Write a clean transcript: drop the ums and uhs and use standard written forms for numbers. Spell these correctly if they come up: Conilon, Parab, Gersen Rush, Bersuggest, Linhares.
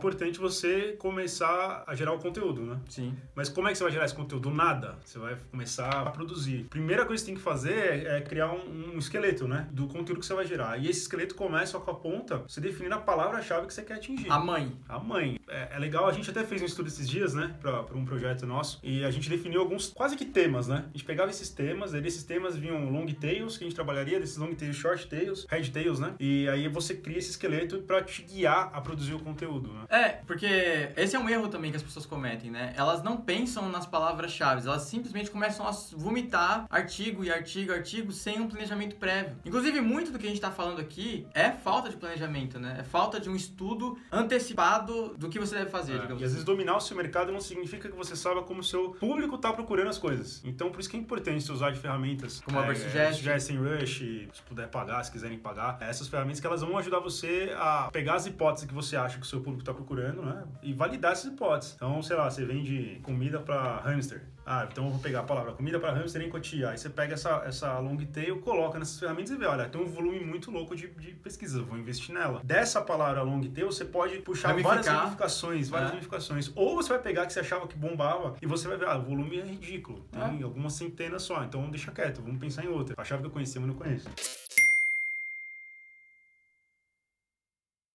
importante você começar a gerar o conteúdo, né? Sim. Mas como é que você vai gerar esse conteúdo? Do nada. Você vai começar a produzir. Primeira coisa que você tem que fazer é criar um esqueleto, né? Do conteúdo que você vai gerar. E esse esqueleto começa com a ponta, você definindo a palavra-chave que você quer atingir. A mãe. A mãe. É legal, a gente até fez um estudo esses dias, né? Pra um projeto nosso. E a gente definiu alguns, quase que temas, né? A gente pegava esses temas, aí desses temas vinham long tails, que a gente trabalharia, desses long tails, short tails, head tails, né? E aí você cria esse esqueleto pra te guiar a produzir o conteúdo, né? É, porque esse é um erro também que as pessoas cometem, né? Elas não pensam nas palavras-chave, elas simplesmente começam a vomitar artigo e artigo, artigo, sem um planejamento prévio. Inclusive, muito do que a gente tá falando aqui é falta de planejamento, né? É falta de um estudo antecipado do que você deve fazer, digamos assim. E às vezes dominar o seu mercado não significa que você saiba como o seu público tá procurando as coisas. Então, por isso que é importante você usar de ferramentas como a Bersuggest, Gersen Rush, se puder pagar, se quiserem pagar, essas ferramentas que elas vão ajudar você a pegar as hipóteses que você acha que o seu público tá procurando, né? E validar essas hipóteses. Então, sei lá, você vende comida pra hamster. Ah, então eu vou pegar a palavra comida para hamster em Cotia. Aí você pega essa long tail, coloca nessas ferramentas e vê, olha, tem um volume muito louco de pesquisa, vou investir nela. Dessa palavra long tail, você pode puxar várias ramificações. Ou você vai pegar que você achava que bombava e você vai ver, o volume é ridículo, tem algumas centenas só, então deixa quieto, vamos pensar em outra. Achava que eu conhecia, mas não conheço.